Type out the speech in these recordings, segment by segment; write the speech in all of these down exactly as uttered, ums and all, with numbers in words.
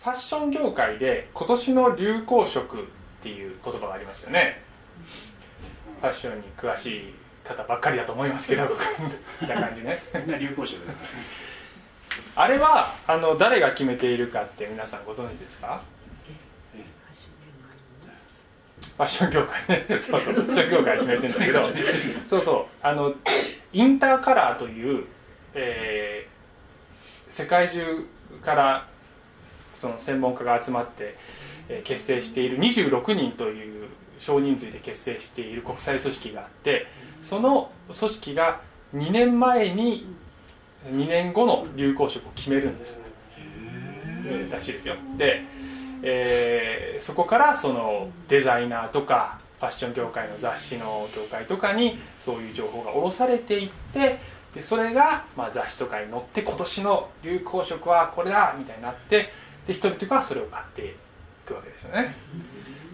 ファッション業界で今年の流行色っていう言葉がありますよね。ファッションに詳しい方ばっかりだと思いますけどみたいな感じね。みんな流行色だね。あれはあの誰が決めているかって皆さんご存知ですか？ファッション業界ね。そうそう、ファッション業界決めてんだけど、そうそう、あのインターカラーという、えー、世界中からその専門家が集まって、えー、結成しているにじゅうろくにんという少人数で結成している国際組織があって、その組織がにねんまえににねんごの流行色を決めるんですよね。へー。らしいですよ。で、えー、そこからそのデザイナーとかファッション業界の雑誌の業界とかにそういう情報が下ろされていって、でそれがまあ雑誌とかに載って、今年の流行色はこれだみたいになって、で人々がそれを買っていくわけですよね。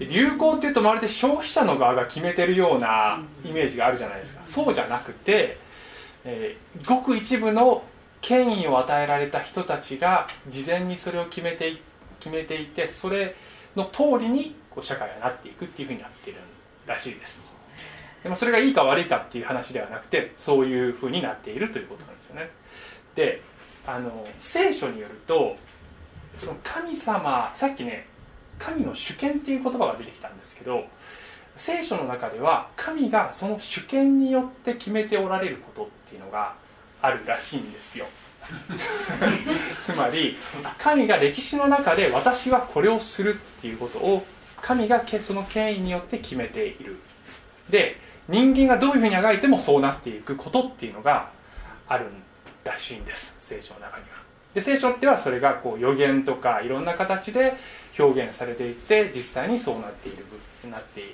流行っていうとまるで消費者の側が決めてるようなイメージがあるじゃないですか。そうじゃなくて、えー、ごく一部の権威を与えられた人たちが事前にそれを決めていって決めていて、それの通りにこう社会がなっていくっていうふうになっているらしいです。でもそれがいいか悪いかっていう話ではなくて、そういうふうになっているということなんですよね。で、あの聖書によると、その神様、さっきね神の主権っていう言葉が出てきたんですけど、聖書の中では神がその主権によって決めておられることっていうのがあるらしいんですよ。つまり神が歴史の中で私はこれをするっていうことを神がその権威によって決めている。で人間がどういうふうにあがいてもそうなっていくことっていうのがあるらしいんです、聖書の中には。で聖書ってはそれがこう予言とかいろんな形で表現されていって、実際にそうなっているなってい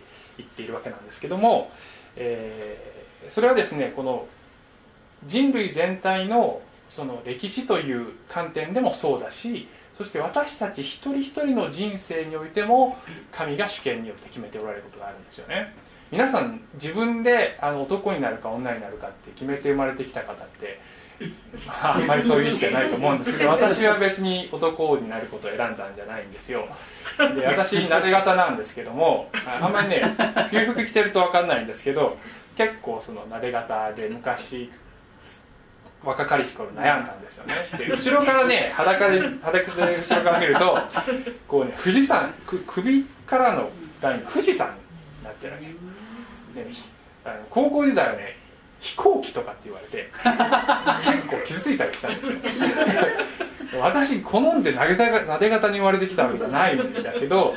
っているわけなんですけども、えー、それはですね、この人類全体のその歴史という観点でもそうだし、そして私たち一人一人の人生においても神が主権によって決めておられることがあるんですよね。皆さん自分であの男になるか女になるかって決めて生まれてきた方って、まあ、あんまりそういう意識はないと思うんですけど、私は別に男になることを選んだんじゃないんですよ。で私なで型なんですけども、あんまりね冬服着てると分かんないんですけど、結構そのなで型で昔若かりし頃悩んだんですよね。で後ろからね、裸で裸で後ろから見るとこうね、富士山く首からのラインが富士山になってるわけで、あの高校時代はね飛行機とかって言われて結構傷ついたりしたんですよ。私好んでなで型に生まれてきたわけじゃないんだけど、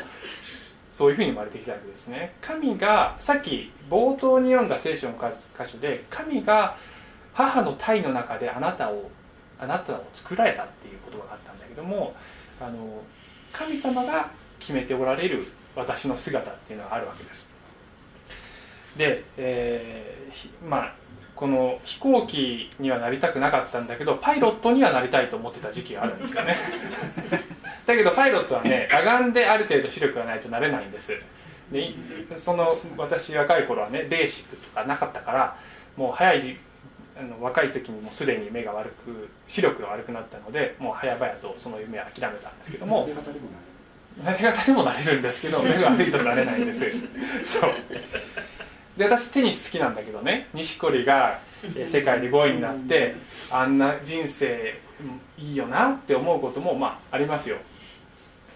そういうふうに生まれてきたわけですね。神がさっき冒頭に読んだ聖書の箇所で、神が母の胎の中であなたをあなたを作られたっていう言葉があったんだけども、あの神様が決めておられる私の姿っていうのがあるわけです。で、えー、まあこの飛行機にはなりたくなかったんだけど、パイロットにはなりたいと思ってた時期があるんですよね。だけどパイロットはね裸眼である程度視力がないとなれないんです。で、その私若い頃はねレーシックとかなかったから、もう早い時あの若い時にもうすでに目が悪く視力が悪くなったので、もう早々とその夢は諦めたんですけども、なで型でもなれるんですけど目が悪いとなれないんです。そうで、私テニス好きなんだけどね、錦織が世界でごいになってあんな人生いいよなって思うこともまあありますよ。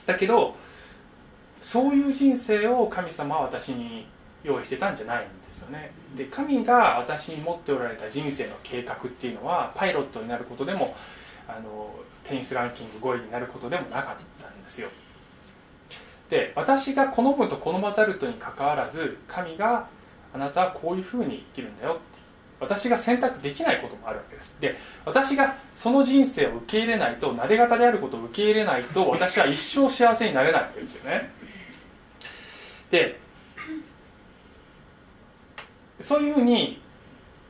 だけどそういう人生を神様は私に用意してたんじゃないんですよね。で神が私に持っておられた人生の計画っていうのは、パイロットになることでもあのテニスランキングごいになることでもなかったんですよ。で私が好むと好まざるとにかかわらず、神があなたはこういうふうに生きるんだよって、私が選択できないこともあるわけです。で私がその人生を受け入れないと、なで型であることを受け入れないと、私は一生幸せになれないわけですよね。でそういうふうに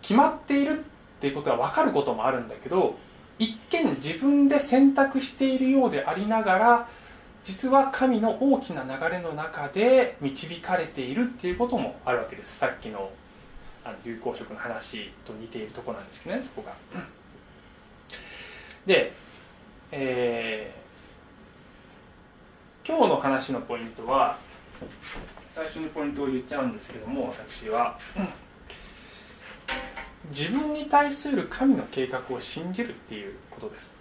決まっているっていうことは分かることもあるんだけど、一見自分で選択しているようでありながら、実は神の大きな流れの中で導かれているっていうこともあるわけです。さっきの流行色の話と似ているところなんですけどね、そこが。で、え今日の話のポイントは、最初のポイントを言っちゃうんですけども、私は自分に対する神の計画を信じるっていうことです。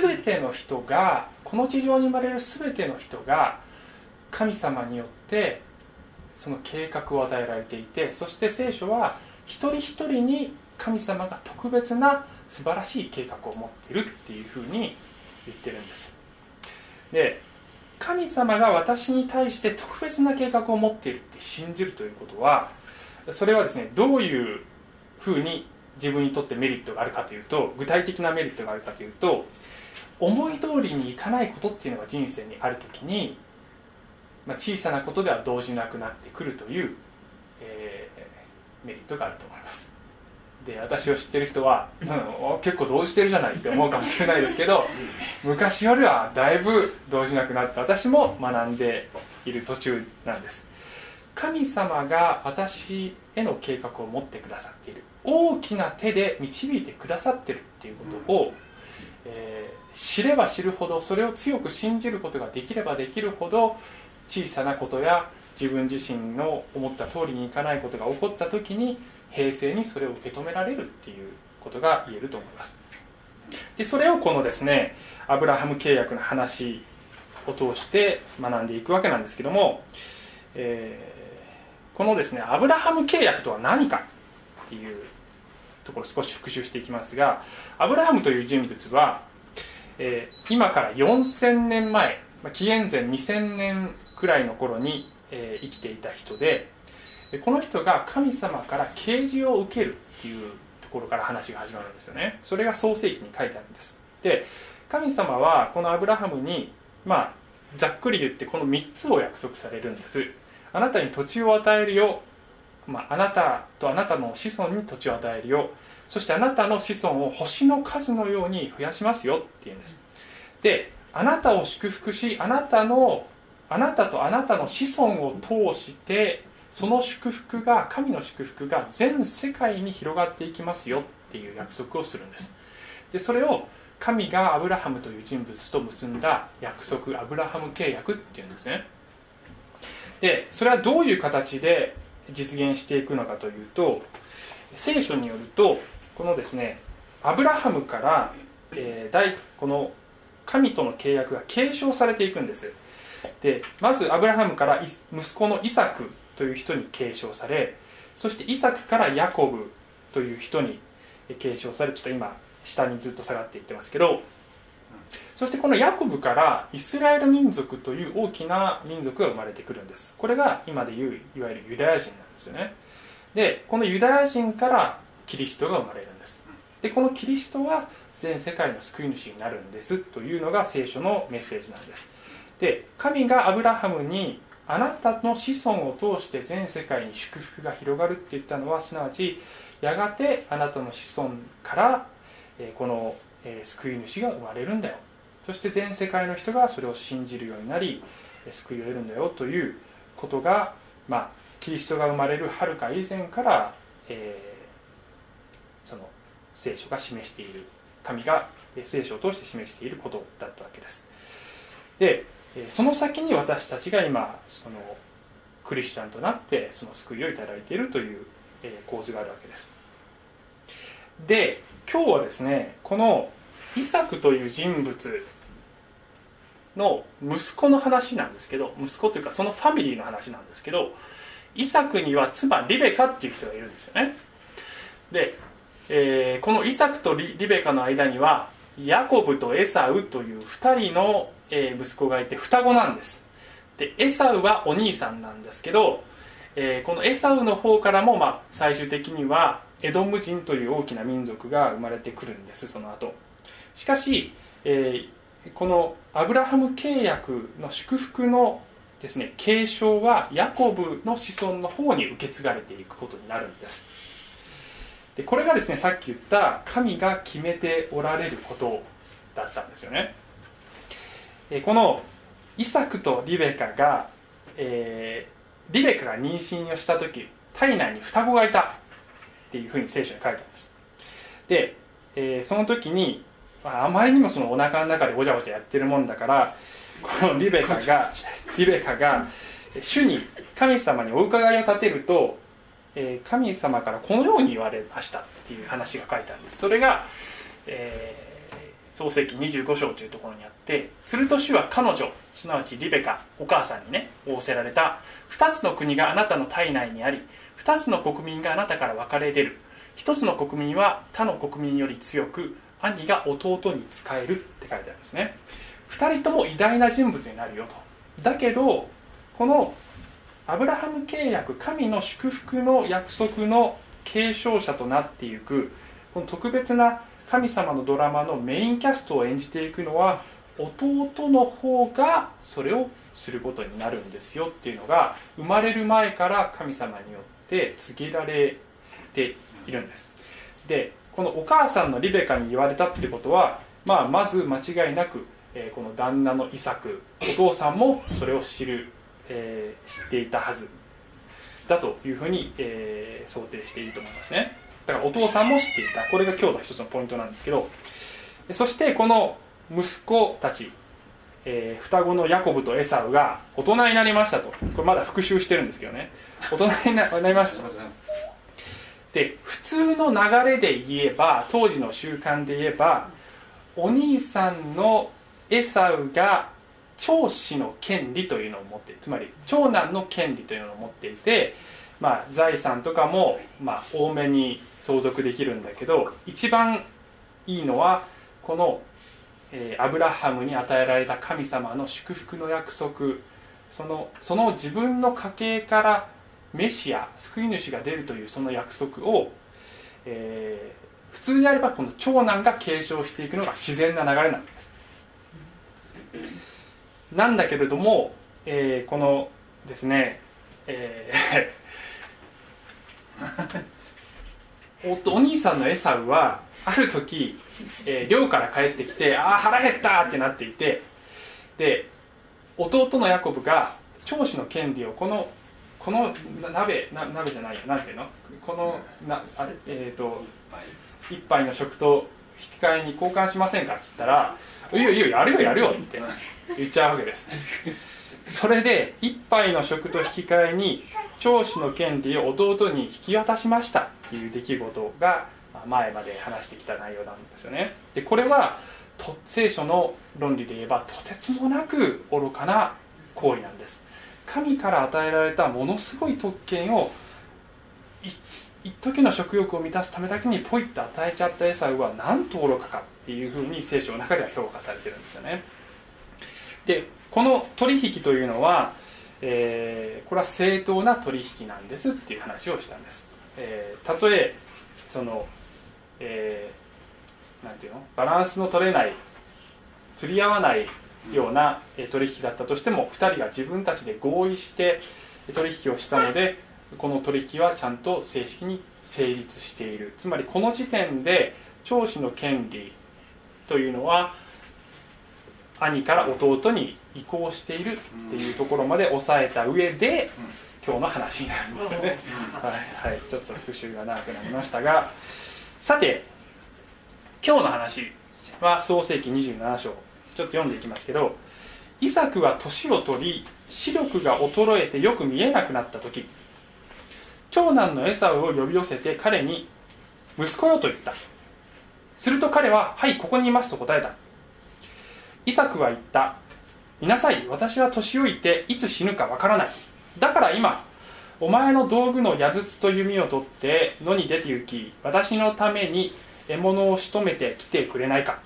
全ての人が、この地上に生まれる全ての人が神様によってその計画を与えられていて、そして聖書は一人一人に神様が特別な素晴らしい計画を持っているっていうふうに言ってるんです。で、神様が私に対して特別な計画を持っているって信じるということは、それはですね、どういうふうに自分にとってメリットがあるかというと、具体的なメリットがあるかというと、思い通りにいかないことっていうのが人生にあるときに、まあ、小さなことでは動じなくなってくるという、えー、メリットがあると思います。で、私を知ってる人は、うん、結構動じてるじゃないって思うかもしれないですけど昔よりはだいぶ動じなくなって、私も学んでいる途中なんです。神様が私への計画を持ってくださっている、大きな手で導いてくださっているっていうことを、うん、えー、知れば知るほど、それを強く信じることができればできるほど、小さなことや自分自身の思った通りにいかないことが起こった時に平静にそれを受け止められるっていうことが言えると思います。で、それをこのですね、アブラハム契約の話を通して学んでいくわけなんですけども、えー、このですね、アブラハム契約とは何かっていうところを少し復習していきますが、アブラハムという人物は、えー、今からよんせんねんまえ、紀元前にせんねんくらいの頃に、えー、生きていた人で、この人が神様から啓示を受けるっていうところから話が始まるんですよね。それが創世記に書いてあるんです。で、神様はこのアブラハムに、まあざっくり言ってこのみっつを約束されるんです。あなたに土地を与えるよ、まあ、あなたとあなたの子孫に土地を与えるよ、そしてあなたの子孫を星の数のように増やしますよっていうんです。で、あなたを祝福し、あなたのあなたとあなたの子孫を通してその祝福が、神の祝福が全世界に広がっていきますよっていう約束をするんです。で、それを神がアブラハムという人物と結んだ約束、アブラハム契約っていうんですね。で、それはどういう形で実現していくのかというと、聖書によると、このですね、アブラハムから、えー、大この神との契約が継承されていくんです。で、まずアブラハムから息子のイサクという人に継承され、そしてイサクからヤコブという人に継承され、ちょっと今下にずっと下がっていってますけど、そしてこのヤコブからイスラエル民族という大きな民族が生まれてくるんです。これが今でいういわゆるユダヤ人なんですよね。で、このユダヤ人からキリストが生まれるんです。で、このキリストは全世界の救い主になるんですというのが聖書のメッセージなんです。で、神がアブラハムにあなたの子孫を通して全世界に祝福が広がるって言ったのは、すなわちやがてあなたの子孫からこの救い主が生まれるんだよ、そして全世界の人がそれを信じるようになり救いを得るんだよということが、まあ、キリストが生まれるはるか以前から、えー、その聖書が示している、神が聖書を通して示していることだったわけです。で、その先に私たちが今そのクリスチャンとなってその救いをいただいているという構図があるわけです。で、今日はですね、このイサクという人物の息子の話なんですけど、息子というかそのファミリーの話なんですけど、イサクには妻リベカっていう人がいるんですよね。で、えー、このイサクと リ, リベカの間にはヤコブとエサウというふたりの息子がいて、双子なんです。で、エサウはお兄さんなんですけど、えー、このエサウの方からも、まあ、最終的にはエドム人という大きな民族が生まれてくるんです、その後。しかし、えー、このアブラハム契約の祝福のですね、継承はヤコブの子孫の方に受け継がれていくことになるんです。で、これがですね、さっき言った神が決めておられることだったんですよね。このイサクとリベカが、えー、リベカが妊娠をした時、体内に双子がいたっていうふうに聖書に書いてあります。で、えー、その時にあまりにもそのお腹の中でごちゃごちゃやってるもんだから、このリベカがリベカが主に神様にお伺いを立てると、えー、神様からこのように言われましたっていう話が書いてあるんです。それが、えー、創世記にじゅうご章というところにあって、すると主は彼女すなわちリベカお母さんにね仰せられた。ふたつの国があなたの体内にあり、ふたつの国民があなたから分かれ出る。ひとつの国民は他の国民より強く、兄が弟に仕えるって書いてあるんですね。ふたりとも偉大な人物になるよと。だけどこのアブラハム契約、神の祝福の約束の継承者となっていく、この特別な神様のドラマのメインキャストを演じていくのは弟の方がそれをすることになるんですよっていうのが、生まれる前から神様によって告げられているんです。でこのお母さんのリベカに言われたっていうことは、まあ、まず間違いなく、えー、この旦那のイサク、お父さんもそれを知る、えー、知っていたはずだというふうに、えー、想定していいと思いますね。だからお父さんも知っていた、これが今日の一つのポイントなんですけど、そしてこの息子たち、えー、双子のヤコブとエサウが大人になりましたと。これまだ復習してるんですけどね、大人になりましたで、普通の流れで言えば、当時の習慣で言えば、お兄さんのエサウが長子の権利というのを持っている、つまり長男の権利というのを持っていて、まあ、財産とかも、まあ、多めに相続できるんだけど、一番いいのはこの、えー、アブラハムに与えられた神様の祝福の約束、その、その自分の家系からメシア、救い主が出るというその約束を、えー、普通であればこの長男が継承していくのが自然な流れなんです。なんだけれども、えー、このですね、えー、お, お兄さんのエサウはある時、えー、漁から帰ってきて、ああ腹減ったってなっていて、で弟のヤコブが長子の権利をこのこの鍋な鍋じゃないよ、なんていうの、このなあれ、えーと、一杯の食と引き換えに交換しませんかっつったら、いいよいいよやるよやるよって言っちゃうわけです。それで一杯の食と引き換えに長子の権利を弟に引き渡しましたっていう出来事が前まで話してきた内容なんですよね。でこれはと聖書の論理で言えばとてつもなく愚かな行為なんです。神から与えられたものすごい特権を一時の食欲を満たすためだけにポイッと与えちゃったエサウはなんと愚かかっていうふうに聖書の中では評価されてるんですよね。でこの取引というのは、えー、これは正当な取引なんですっていう話をしたんです。えー、たとえその、えー、なんていうの、バランスの取れない、釣り合わないような取引だったとしても、ふたりが自分たちで合意して取引をしたので、この取引はちゃんと正式に成立している。つまりこの時点で長子の権利というのは兄から弟に移行しているっていうところまで押さえた上で今日の話になるんですよね。はい、はい、ちょっと復習が長くなりましたが、さて今日の話は創世記にじゅうなな章、ちょっと読んでいきますけど、イサクは年を取り視力が衰えてよく見えなくなった時、長男のエサウを呼び寄せて彼に息子よと言った。すると彼ははいここにいますと答えた。イサクは言った。見なさい、私は年老いていつ死ぬかわからない。だから今お前の道具の矢筒と弓を取って野に出て行き、私のために獲物を仕留めてきてくれないか。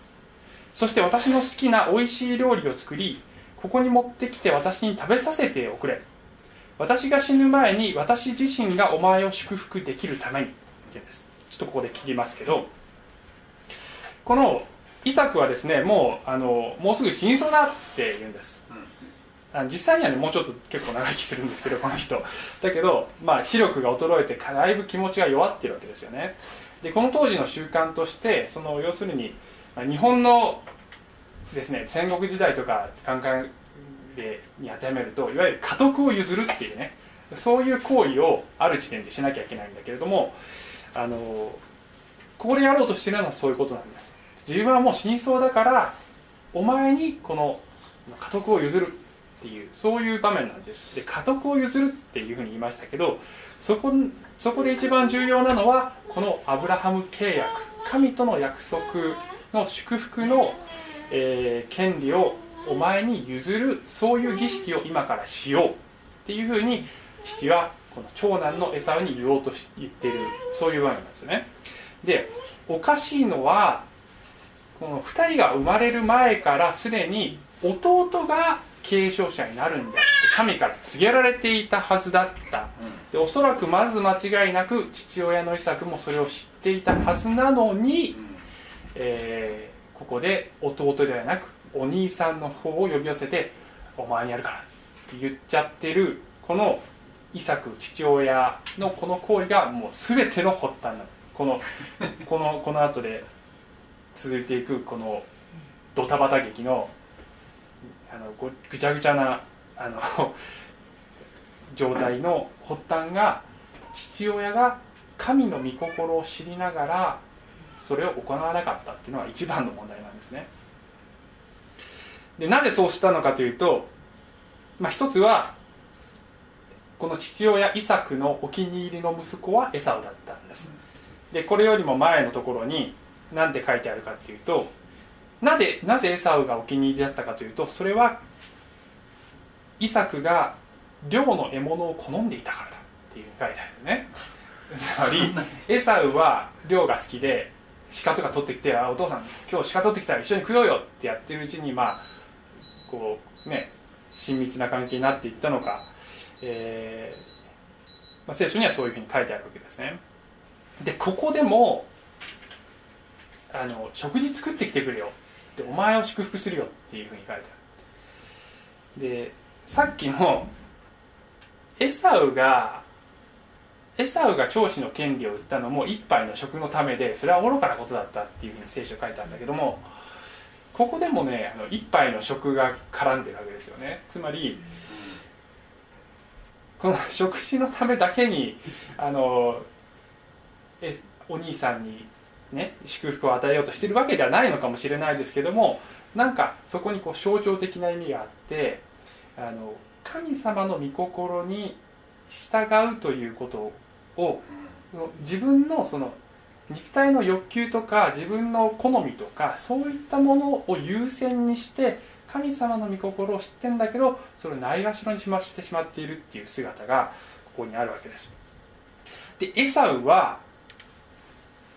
そして私の好きなおいしい料理を作り、ここに持ってきて私に食べさせておくれ。私が死ぬ前に私自身がお前を祝福できるために。ちょっとここで切りますけど、このイサクはですね、もうあのもうすぐ死にそうだって言うんです。あの実際にはね、もうちょっと結構長生きするんですけど、この人。だけど、まあ、視力が衰えてだいぶ気持ちが弱ってるわけですよね。でこの当時の習慣として、その要するに日本のですね、戦国時代とか考えに当てはめると、いわゆる家督を譲るっていうね、そういう行為をある時点でしなきゃいけないんだけれども、あのここでやろうとしているのはそういうことなんです。自分はもう死にそうだからお前にこの家督を譲るっていう、そういう場面なんです。で、家督を譲るっていうふうに言いましたけど、そこそこで一番重要なのはこのアブラハム契約、神との約束の祝福の、えー、権利をお前に譲る、そういう儀式を今からしようっていうふうに父はこの長男のエサウに言おうとし言っている、そういう場面なんですね。で、おかしいのはこのふたりが生まれる前からすでに弟が継承者になるんだって神から告げられていたはずだった。で、おそらくまず間違いなく父親のイサクもそれを知っていたはずなのに、えー、ここで弟ではなくお兄さんの方を呼び寄せて「お前にやるから」って言っちゃってる、このイサク父親のこの行為がもう全ての発端になる。このこのこの後で続いていくこのドタバタ劇のあのぐちゃぐちゃなあの状態の発端が、父親が神の御心を知りながらそれを行わなかったっていうのが一番の問題なんですね。で、なぜそうしたのかというと、まあ、一つはこの父親イサクのお気に入りの息子はエサウだったんです。で、これよりも前のところに何て書いてあるかっていうと、なぜなぜエサウがお気に入りだったかというと、それはイサクが漁の獲物を好んでいたからだっていう書いてあるね。つまりエサウは漁が好きで、鹿とか取ってきて「あ、お父さん今日鹿取ってきたら一緒に食おうよ」ってやってるうちに、まあこうね、親密な関係になっていったのか、えーまあ、聖書にはそういうふうに書いてあるわけですね。で、ここでもあの食事作ってきてくれよって、お前を祝福するよっていうふうに書いてある。で、さっきのエサウがエサウが長子の権利を売ったのも一杯の食のためで、それは愚かなことだったっていうふうに聖書書いてあるんだけども、ここでもね、あの一杯の食が絡んでるわけですよね。つまりこの食事のためだけにあのえお兄さんにね、祝福を与えようとしてるわけではないのかもしれないですけども、なんかそこにこう象徴的な意味があって、あの神様の御心に従うということを自分のその肉体の欲求とか自分の好みとかそういったものを優先にして神様の御心を知ってんだけど、それをないがしろにしてしまっているっていう姿がここにあるわけです。で、エサウは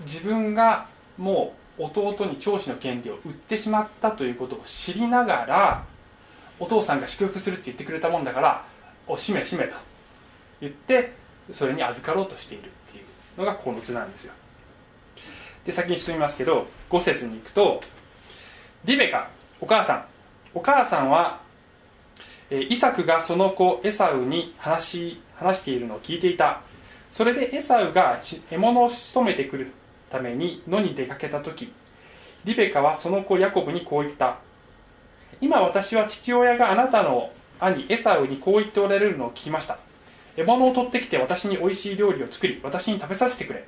自分がもう弟に長子の権利を売ってしまったということを知りながら、お父さんが祝福するって言ってくれたもんだから「おしめしめ」と言ってそれに預かろうとしているっていうのがこの図なんですよ。で、先に進みますけど、ご節に行くと、リベカお母さんお母さんはイサクがその子エサウに話し、話しているのを聞いていた。それでエサウが獲物を仕留めてくるために野に出かけた時、リベカはその子ヤコブにこう言った。今私は父親があなたの兄エサウにこう言っておられるのを聞きました。獲物を取ってきて私においしい料理を作り私に食べさせてくれ。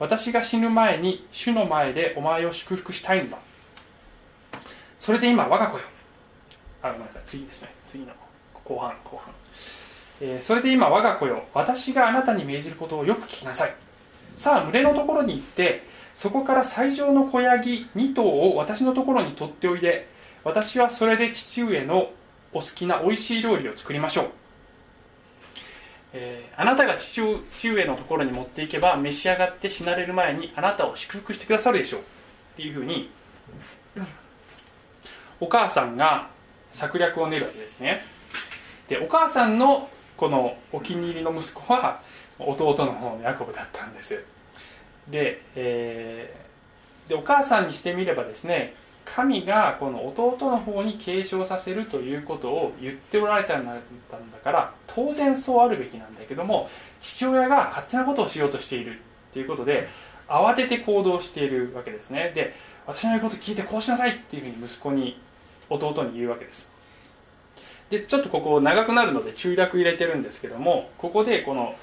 私が死ぬ前に主の前でお前を祝福したいんだ。それで今我が子よ、あ、ごめんなさい、次ですね、次の後半後半、えー、それで今我が子よ、私があなたに命じることをよく聞きなさい。さあ群れのところに行ってそこから最上の子ヤギに頭を私のところに取っておいで。私はそれで父上のお好きなおいしい料理を作りましょう。えー、あなたが父上のところに持っていけば召し上がって死なれる前にあなたを祝福してくださるでしょうっていうふうにお母さんが策略を練るわけですね。で、お母さんのこのお気に入りの息子は弟の方のヤコブだったんです。で、えー、でお母さんにしてみればですね、神がこの弟の方に継承させるということを言っておられたんだから当然そうあるべきなんだけども、父親が勝手なことをしようとしているということで慌てて行動しているわけですね。で、私の言うこと聞いてこうしなさいっていうふうに息子に弟に言うわけです。で、ちょっとここ長くなるので注略入れてるんですけども、ここでこの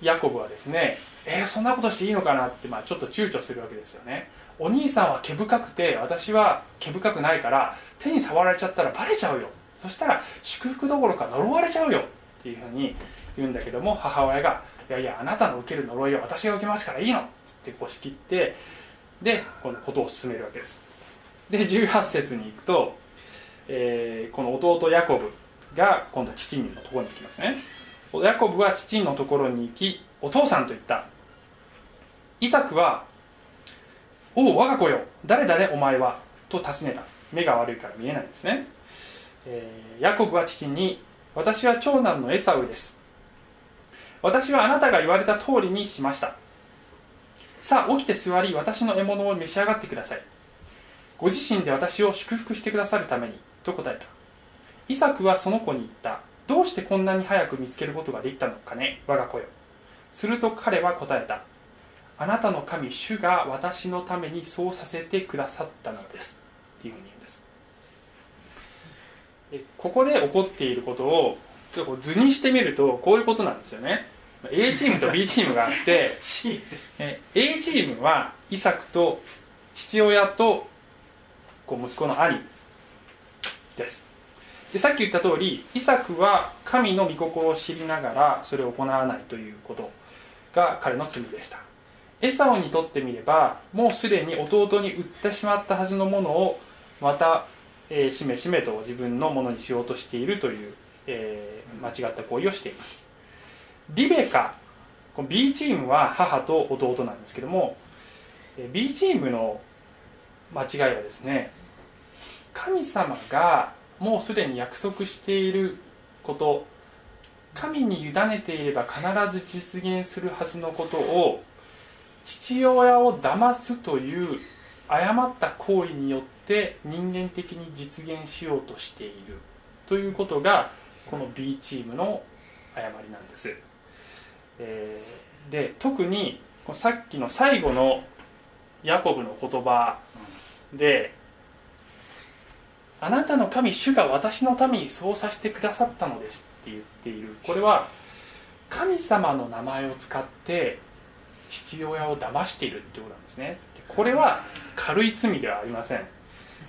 ヤコブはですね、えー、そんなことしていいのかなって、まあ、ちょっと躊躇するわけですよね。お兄さんは毛深くて私は毛深くないから手に触られちゃったらバレちゃうよそしたら祝福どころか呪われちゃうよっていうふうに言うんだけども、母親がいやいやあなたの受ける呪いは私が受けますからいいのって押し切って、でこのことを進めるわけです。でじゅうはち節に行くと、えー、この弟ヤコブが今度は父のところに行きますね。ヤコブは父のところに行き、お父さんと言った。イサクはおお我が子よ誰だねお前はと尋ねた。目が悪いから見えないんですね。えー、ヤコブは父に私は長男のエサウです。私はあなたが言われた通りにしました。さあ起きて座り私の獲物を召し上がってください。ご自身で私を祝福してくださるためにと答えた。イサクはその子に言った。どうしてこんなに早く見つけることができたのかね我が子よ。すると彼は答えた。あなたの神主が私のためにそうさせてくださったのですっていうふうに言うんです。ここで起こっていることをちょっと図にしてみるとこういうことなんですよね。 A チームと B チームがあってA チームはイサクと父親とこう息子の兄です。でさっき言った通りイサクは神の御心を知りながらそれを行わないということが彼の罪でした。エサオにとってみればもうすでに弟に売ってしまったはずのものをまた、えー、しめしめと自分のものにしようとしているという、えー、間違った行為をしています。リベカ、この B チームは母と弟なんですけども、 B チームの間違いはですね、神様がもうすでに約束していること、神に委ねていれば必ず実現するはずのことを父親を騙すという誤った行為によって人間的に実現しようとしているということがこの B チームの誤りなんです。えー、で特にさっきの最後のヤコブの言葉で「あなたの神主が私のためにそうさせてくださったのです」って言っている、これは神様の名前を使って父親を騙しているってことなんですね。これは軽い罪ではありません。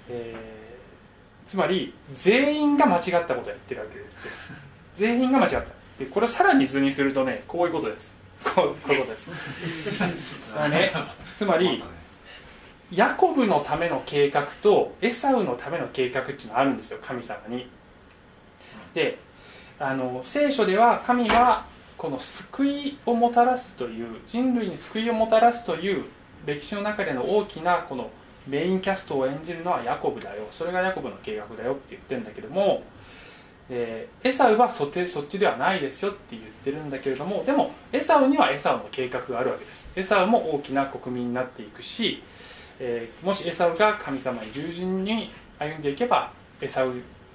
えー、つまり全員が間違ったことをやってるわけです。全員が間違った。でこれをさらに図にするとね、こういうことです。こういうことです。だね、つまりヤコブのための計画とエサウのための計画っていうのがあるんですよ、神様に。で、あの聖書では神はこの救いをもたらすという、人類に救いをもたらすという歴史の中での大きなこのメインキャストを演じるのはヤコブだよ、それがヤコブの計画だよって言ってるんだけども、えー、エサウはそっちではないですよって言ってるんだけれども、でもエサウにはエサウの計画があるわけです。エサウも大きな国民になっていくし、えー、もしエサウが神様に従順に歩んでいけばエサウ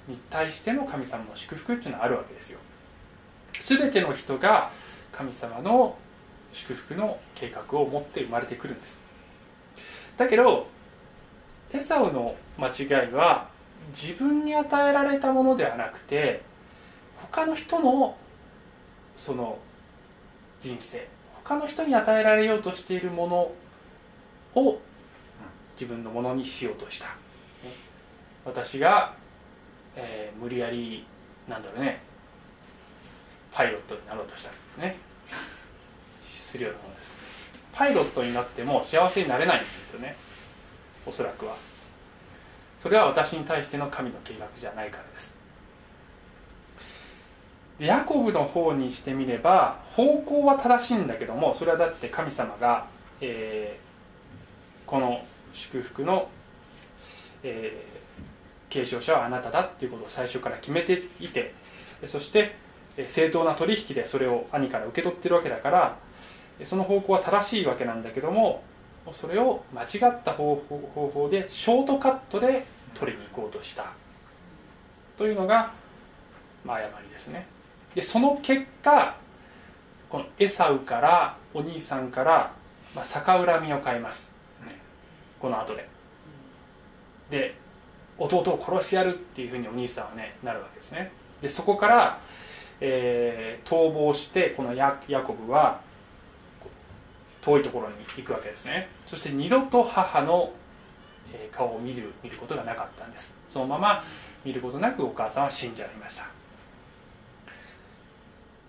に対しての神様の祝福っていうのはあるわけですよ。全ての人が神様の祝福の計画を持って生まれてくるんです。だけどエサウの間違いは自分に与えられたものではなくて他の人のその人生、他の人に与えられようとしているものを自分のものにしようとした。私が、えー、無理やりなんだろうねパイロットになろうとしたんですね。するようなものです。パイロットになっても幸せになれないんですよね。おそらくは。それは私に対しての神の計画じゃないからです。で、ヤコブの方にしてみれば方向は正しいんだけども、それはだって神様が、えー、この祝福の、えー、継承者はあなただっていうことを最初から決めていて、そして正当な取引でそれを兄から受け取ってるわけだから、その方向は正しいわけなんだけども、それを間違った方法でショートカットで取りに行こうとしたというのが、まあ、誤りですね。でその結果このエサウからお兄さんから、まあ、逆恨みを買います。この後でで弟を殺してやるっていうふうにお兄さんはねなるわけですね。でそこからえー、逃亡して、この ヤ, ヤコブは遠いところに行くわけですね。そして二度と母の、えー、顔を見 る, 見ることがなかったんです。そのまま見ることなくお母さんは死んじゃいました。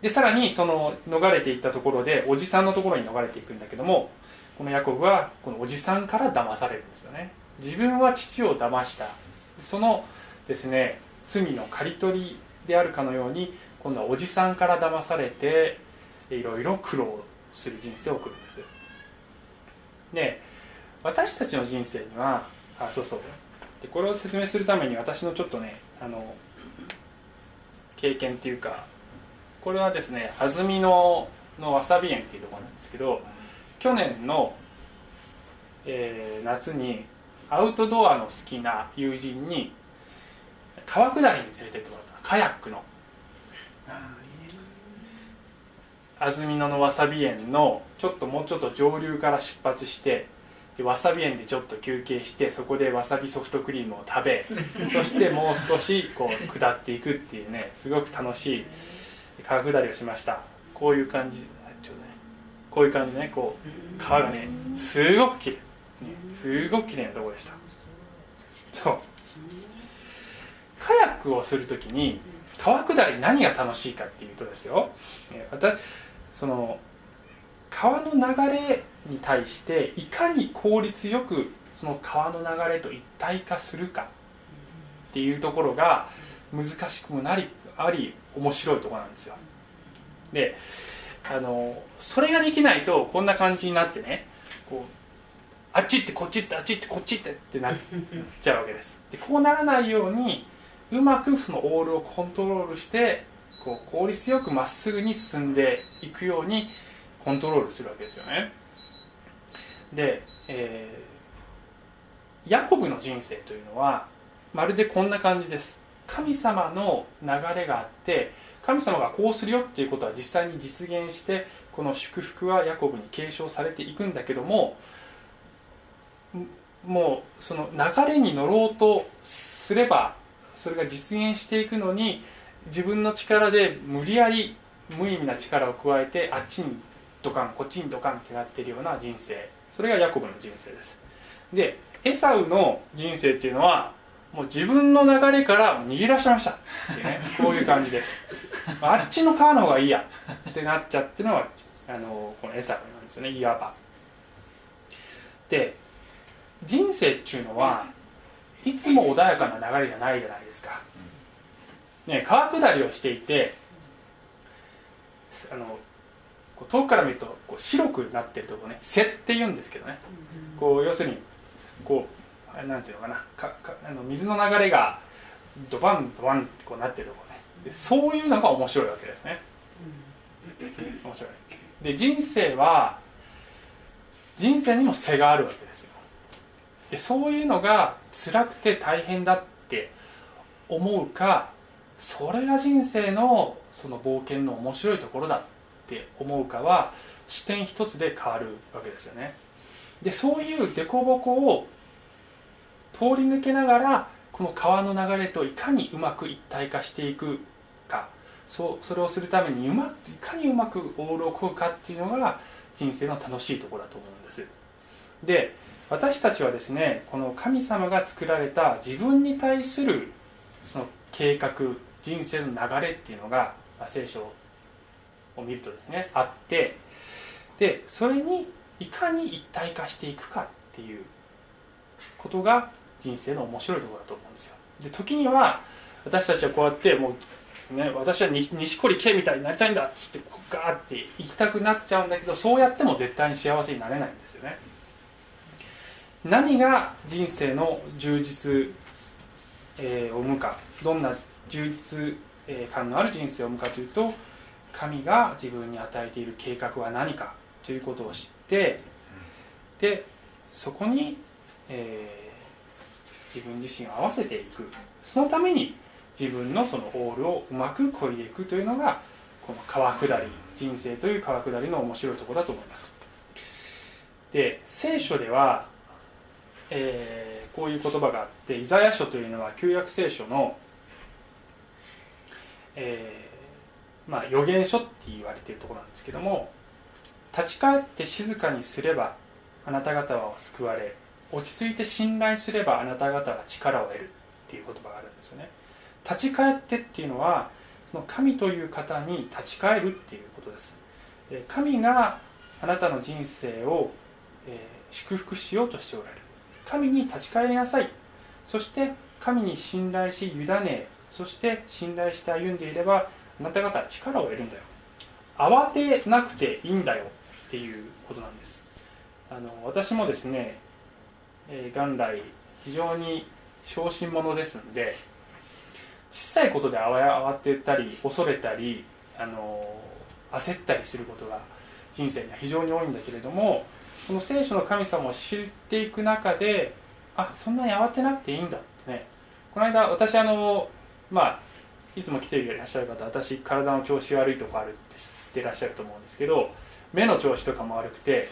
でさらにその逃れていったところでおじさんのところに逃れていくんだけども、このヤコブはこのおじさんから騙されるんですよね。自分は父を騙した、そのですね罪の刈り取りであるかのように今度はおじさんから騙されていろいろ苦労する人生を送るんです。で私たちの人生にはあそうそうでこれを説明するために私のちょっとねあの経験っていうか、これはですね安曇野のわさび園っていうところなんですけど、去年の、えー、夏にアウトドアの好きな友人に川下りに連れてってもらったカヤックの安曇野のわさび園のちょっともうちょっと上流から出発して、でわさび園でちょっと休憩して、そこでわさびソフトクリームを食べそしてもう少しこう下っていくっていうね、すごく楽しい川下りをしました。こういう感じちょっと、ね、こういう感じでねこう川がねすごくきれい、すごくきれいなところでした。そうカヤックをするときに川下り何が楽しいかっていうとですよ、その川の流れに対していかに効率よくその川の流れと一体化するかっていうところが難しくもなりあり面白いところなんですよ。であのそれができないとこんな感じになってねこうあっち行ってこっち行ってあっち行ってこっち行ってってなっちゃうわけです。でこうならないようにうまくそのオールをコントロールしてこう効率よくまっすぐに進んでいくようにコントロールするわけですよね。で、えー、ヤコブの人生というのはまるでこんな感じです。神様の流れがあって神様がこうするよっていうことは実際に実現して、この祝福はヤコブに継承されていくんだけども、もうその流れに乗ろうとすればそれが実現していくのに自分の力で無理やり無意味な力を加えてあっちにドカンこっちにドカンってなっているような人生、それがヤコブの人生です。でエサウの人生っていうのはもう自分の流れから逃げ出しましたっていうねこういう感じです。あっちの川の方がいいやってなっちゃってるのはあのこのエサウなんですよね、いわば。で人生っていうのはいつも穏やかな流れじゃないじゃないですか、ね、川下りをしていてあの遠くから見るとこう白くなってるところね、瀬って言うんですけどね、こう要するにこうなんていうのかなかかあの水の流れがドバンドバンってこうなってるところね、でそういうのが面白いわけですね。面白いで人生は人生にも瀬があるわけですよ。でそういうのが辛くて大変だって思うか、それが人生のその冒険の面白いところだって思うかは視点一つで変わるわけですよね。でそういう凸凹を通り抜けながらこの川の流れといかにうまく一体化していくか、 そ, それをするためにうまいかにうまくオールをこぐかっていうのが人生の楽しいところだと思うんです。で私たちはですねこの神様が作られた自分に対するその計画、人生の流れっていうのが聖書を見るとですねあって、でそれにいかに一体化していくかっていうことが人生の面白いところだと思うんですよ。で時には私たちはこうやってもう、ね、私は錦織圭みたいになりたいんだっつってガーって行きたくなっちゃうんだけど、そうやっても絶対に幸せになれないんですよね。何が人生の充実を生むか、どんな充実感のある人生を生むかというと、神が自分に与えている計画は何かということを知って、でそこに、えー、自分自身を合わせていく、そのために自分のそのオールをうまくこいでいくというのがこの川下り、人生という川下りの面白いところだと思います。で聖書ではえー、こういう言葉があって、イザヤ書というのは旧約聖書の、えーまあ、預言書って言われているところなんですけども、立ち返って静かにすればあなた方は救われ、落ち着いて信頼すればあなた方が力を得るっていう言葉があるんですよね。立ち返ってっていうのは、その神という方に立ち返るっていうことです。神があなたの人生を祝福しようとしておられる。神に立ち返りなさい。そして神に信頼し委ね、そして信頼して歩んでいれば、あなた方は力を得るんだよ。慌てなくていいんだよっていうことなんです。あの私もですね、えー、元来非常に小心者ですので、小さいことで慌てたり恐れたり、あの焦ったりすることが人生には非常に多いんだけれども、この聖書の神様を知っていく中で、あ、そんなに慌てなくていいんだってね。この間私あの、まあ、いつも来ていらっしゃる方、私体の調子悪いとこあるって知っていらっしゃると思うんですけど、目の調子とかも悪くて、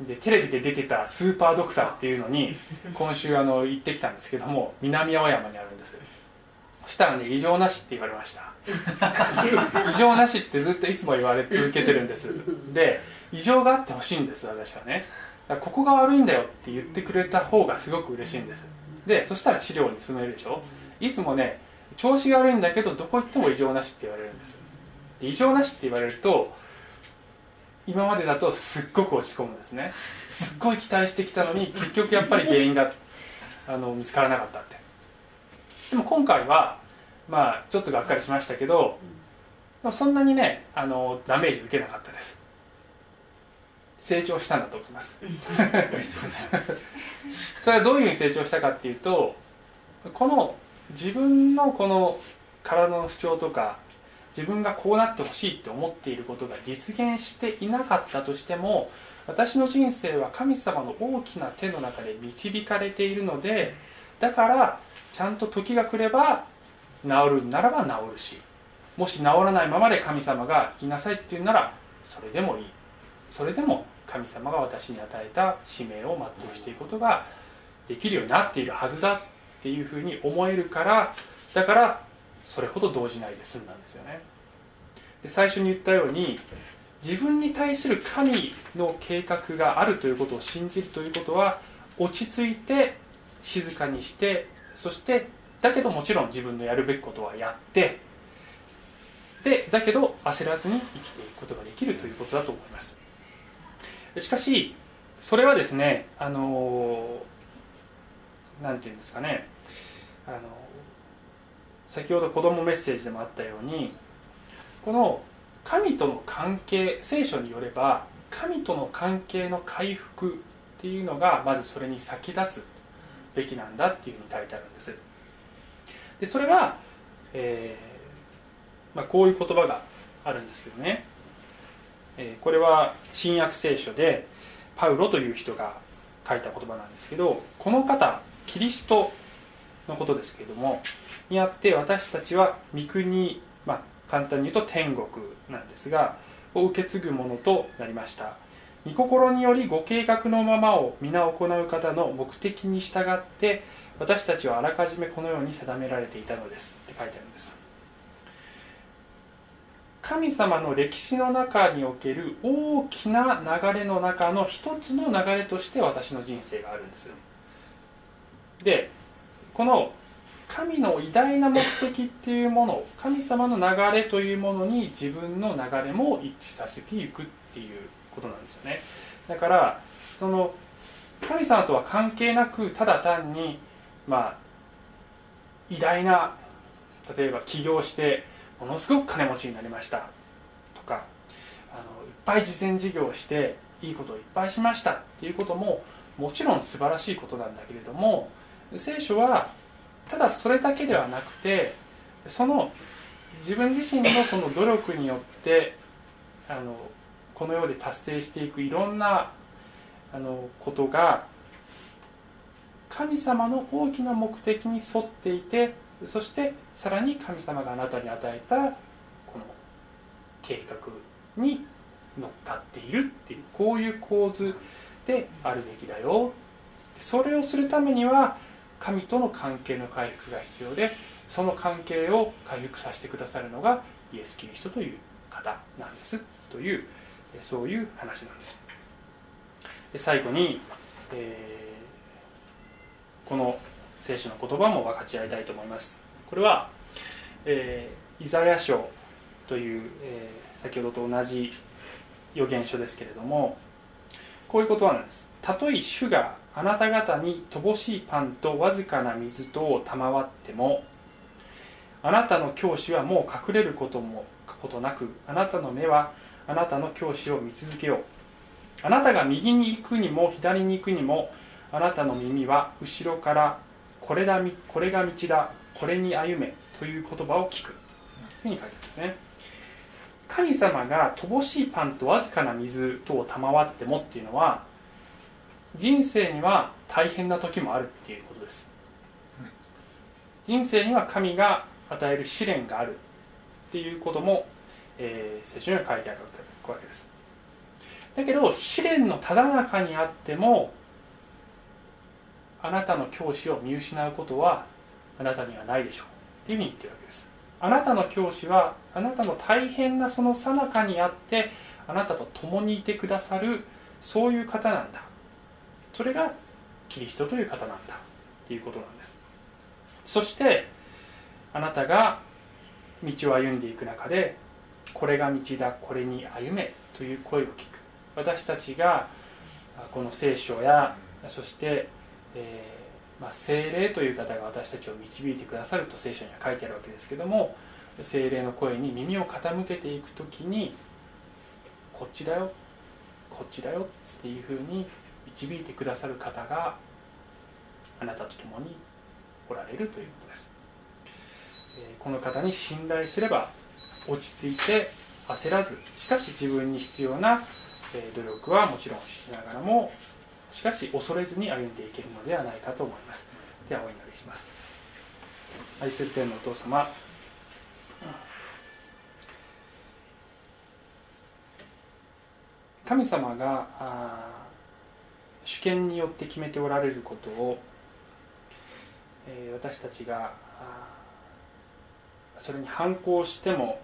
でテレビで出てたスーパードクターっていうのに今週あの行ってきたんですけども、南青山にあるんです。そしたらね、異常なしって言われました異常なしってずっといつも言われ続けてるんです。で、異常があってほしいんです、私はね。だからここが悪いんだよって言ってくれた方がすごく嬉しいんです。で、そしたら治療に進めるでしょ。いつもね、調子が悪いんだけどどこ行っても異常なしって言われるんです。で、異常なしって言われると、今までだとすっごく落ち込むんですね。すっごい期待してきたのに結局やっぱり原因があの見つからなかったって。でも今回はまあちょっとがっかりしましたけど、でもそんなにね、あのダメージ受けなかったです。成長したんだと思いますそれはどういうふうに成長したかっていうと、この自分のこの体の不調とか、自分がこうなってほしいと思っていることが実現していなかったとしても、私の人生は神様の大きな手の中で導かれているので、だからちゃんと時が来れば治るならば治るし、もし治らないままで神様が生きなさいっていうならそれでもいい。それでも神様が私に与えた使命を全うしていくことができるようになっているはずだっていうふうに思えるから、だからそれほど動じないで済んだんですよね。で、最初に言ったように、自分に対する神の計画があるということを信じるということは、落ち着いて静かにして、そしてだけどもちろん自分のやるべきことはやって、でだけど焦らずに生きていくことができるということだと思います。しかしそれはですね、あのなんていうんですかね、あの先ほど子どもメッセージでもあったように、この神との関係、聖書によれば神との関係の回復っていうのがまずそれに先立つべきなんだっていうふうに書いてあるんです。で、それは、えーまあ、こういう言葉があるんですけどね、えー、これは新約聖書でパウロという人が書いた言葉なんですけど、この方キリストのことですけれどもにあって、私たちは御国、まあ、簡単に言うと天国なんですが、を受け継ぐものとなりました。御心によりご計画のままを皆行う方の目的に従って、私たちはあらかじめこのように定められていたのですって書いてあるんです。神様の歴史の中における大きな流れの中の一つの流れとして、私の人生があるんです。で、この神の偉大な目的っていうもの、神様の流れというものに自分の流れも一致させていくっていうことなんですよね。だからその神様とは関係なく、ただ単にまあ偉大な、例えば起業してものすごく金持ちになりましたとか、あのいっぱい慈善事業をしていいことをいっぱいしましたっていうことももちろん素晴らしいことなんだけれども、聖書はただそれだけではなくて、その自分自身のその努力によってあのこの世で達成していくいろんなあのことが神様の大きな目的に沿っていて、そしてさらに神様があなたに与えたこの計画に乗っかっているっていう、こういう構図であるべきだよ。それをするためには神との関係の回復が必要で、その関係を回復させてくださるのがイエス・キリストという方なんですという、そういう話なんです。で、最後に、えー、この聖書の言葉も分かち合いたいと思います。これはえー、イザヤ書という、えー、先ほどと同じ預言書ですけれども、こういう言葉なんです。たとえ主があなた方に乏しいパンとわずかな水とを賜っても、あなたの教師はもう隠れることもことなく、あなたの目はあなたの教師を見続けよう。あなたが右に行くにも左に行くにも、あなたの耳は後ろからこれだ、これが道だ、これに歩めという言葉を聞くというふうに書いてあるんですね。神様が乏しいパンとわずかな水とを賜ってもっていうのは、人生には大変な時もあるっていうことです。人生には神が与える試練があるっていうことも、えー、聖書には書いてあるわけです。だけど試練のただ中にあっても、あなたの教師を見失うことはあなたにはないでしょうっていうふうに言ってるわけです。あなたの教師はあなたの大変なその最中にあってあなたと共にいてくださる、そういう方なんだ、それがキリストという方なんだっていうことなんです。そしてあなたが道を歩んでいく中で、これが道だ、これに歩めという声を聞く。私たちがこの聖書や、そして、えーまあ、聖霊という方が私たちを導いてくださると聖書には書いてあるわけですけども、聖霊の声に耳を傾けていくときに、こっちだよ、こっちだよっていうふうに導いてくださる方があなたと共におられるということです。この方に信頼すれば、落ち着いて焦らず、しかし自分に必要な努力はもちろんしながらも、しかし恐れずに歩んでいけるのではないかと思います。ではお祈りします。愛する天のお父様、神様が主権によって決めておられることを、私たちがそれに反抗しても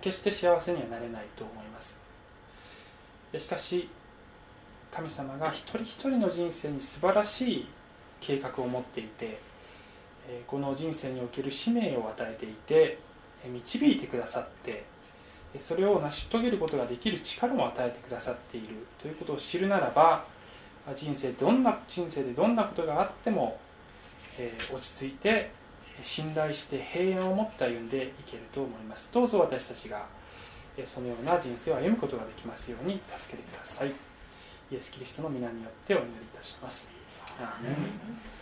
決して幸せにはなれないと思います。しかし神様が一人一人の人生に素晴らしい計画を持っていて、この人生における使命を与えていて、導いてくださって、それを成し遂げることができる力も与えてくださっているということを知るならば、人生どんな人生でどんなことがあっても落ち着いて信頼して平安を持って歩んでいけると思います。どうぞ私たちがそのような人生を歩むことができますように助けてください。イエス・キリストの皆によってお祈りいたします。アーメン。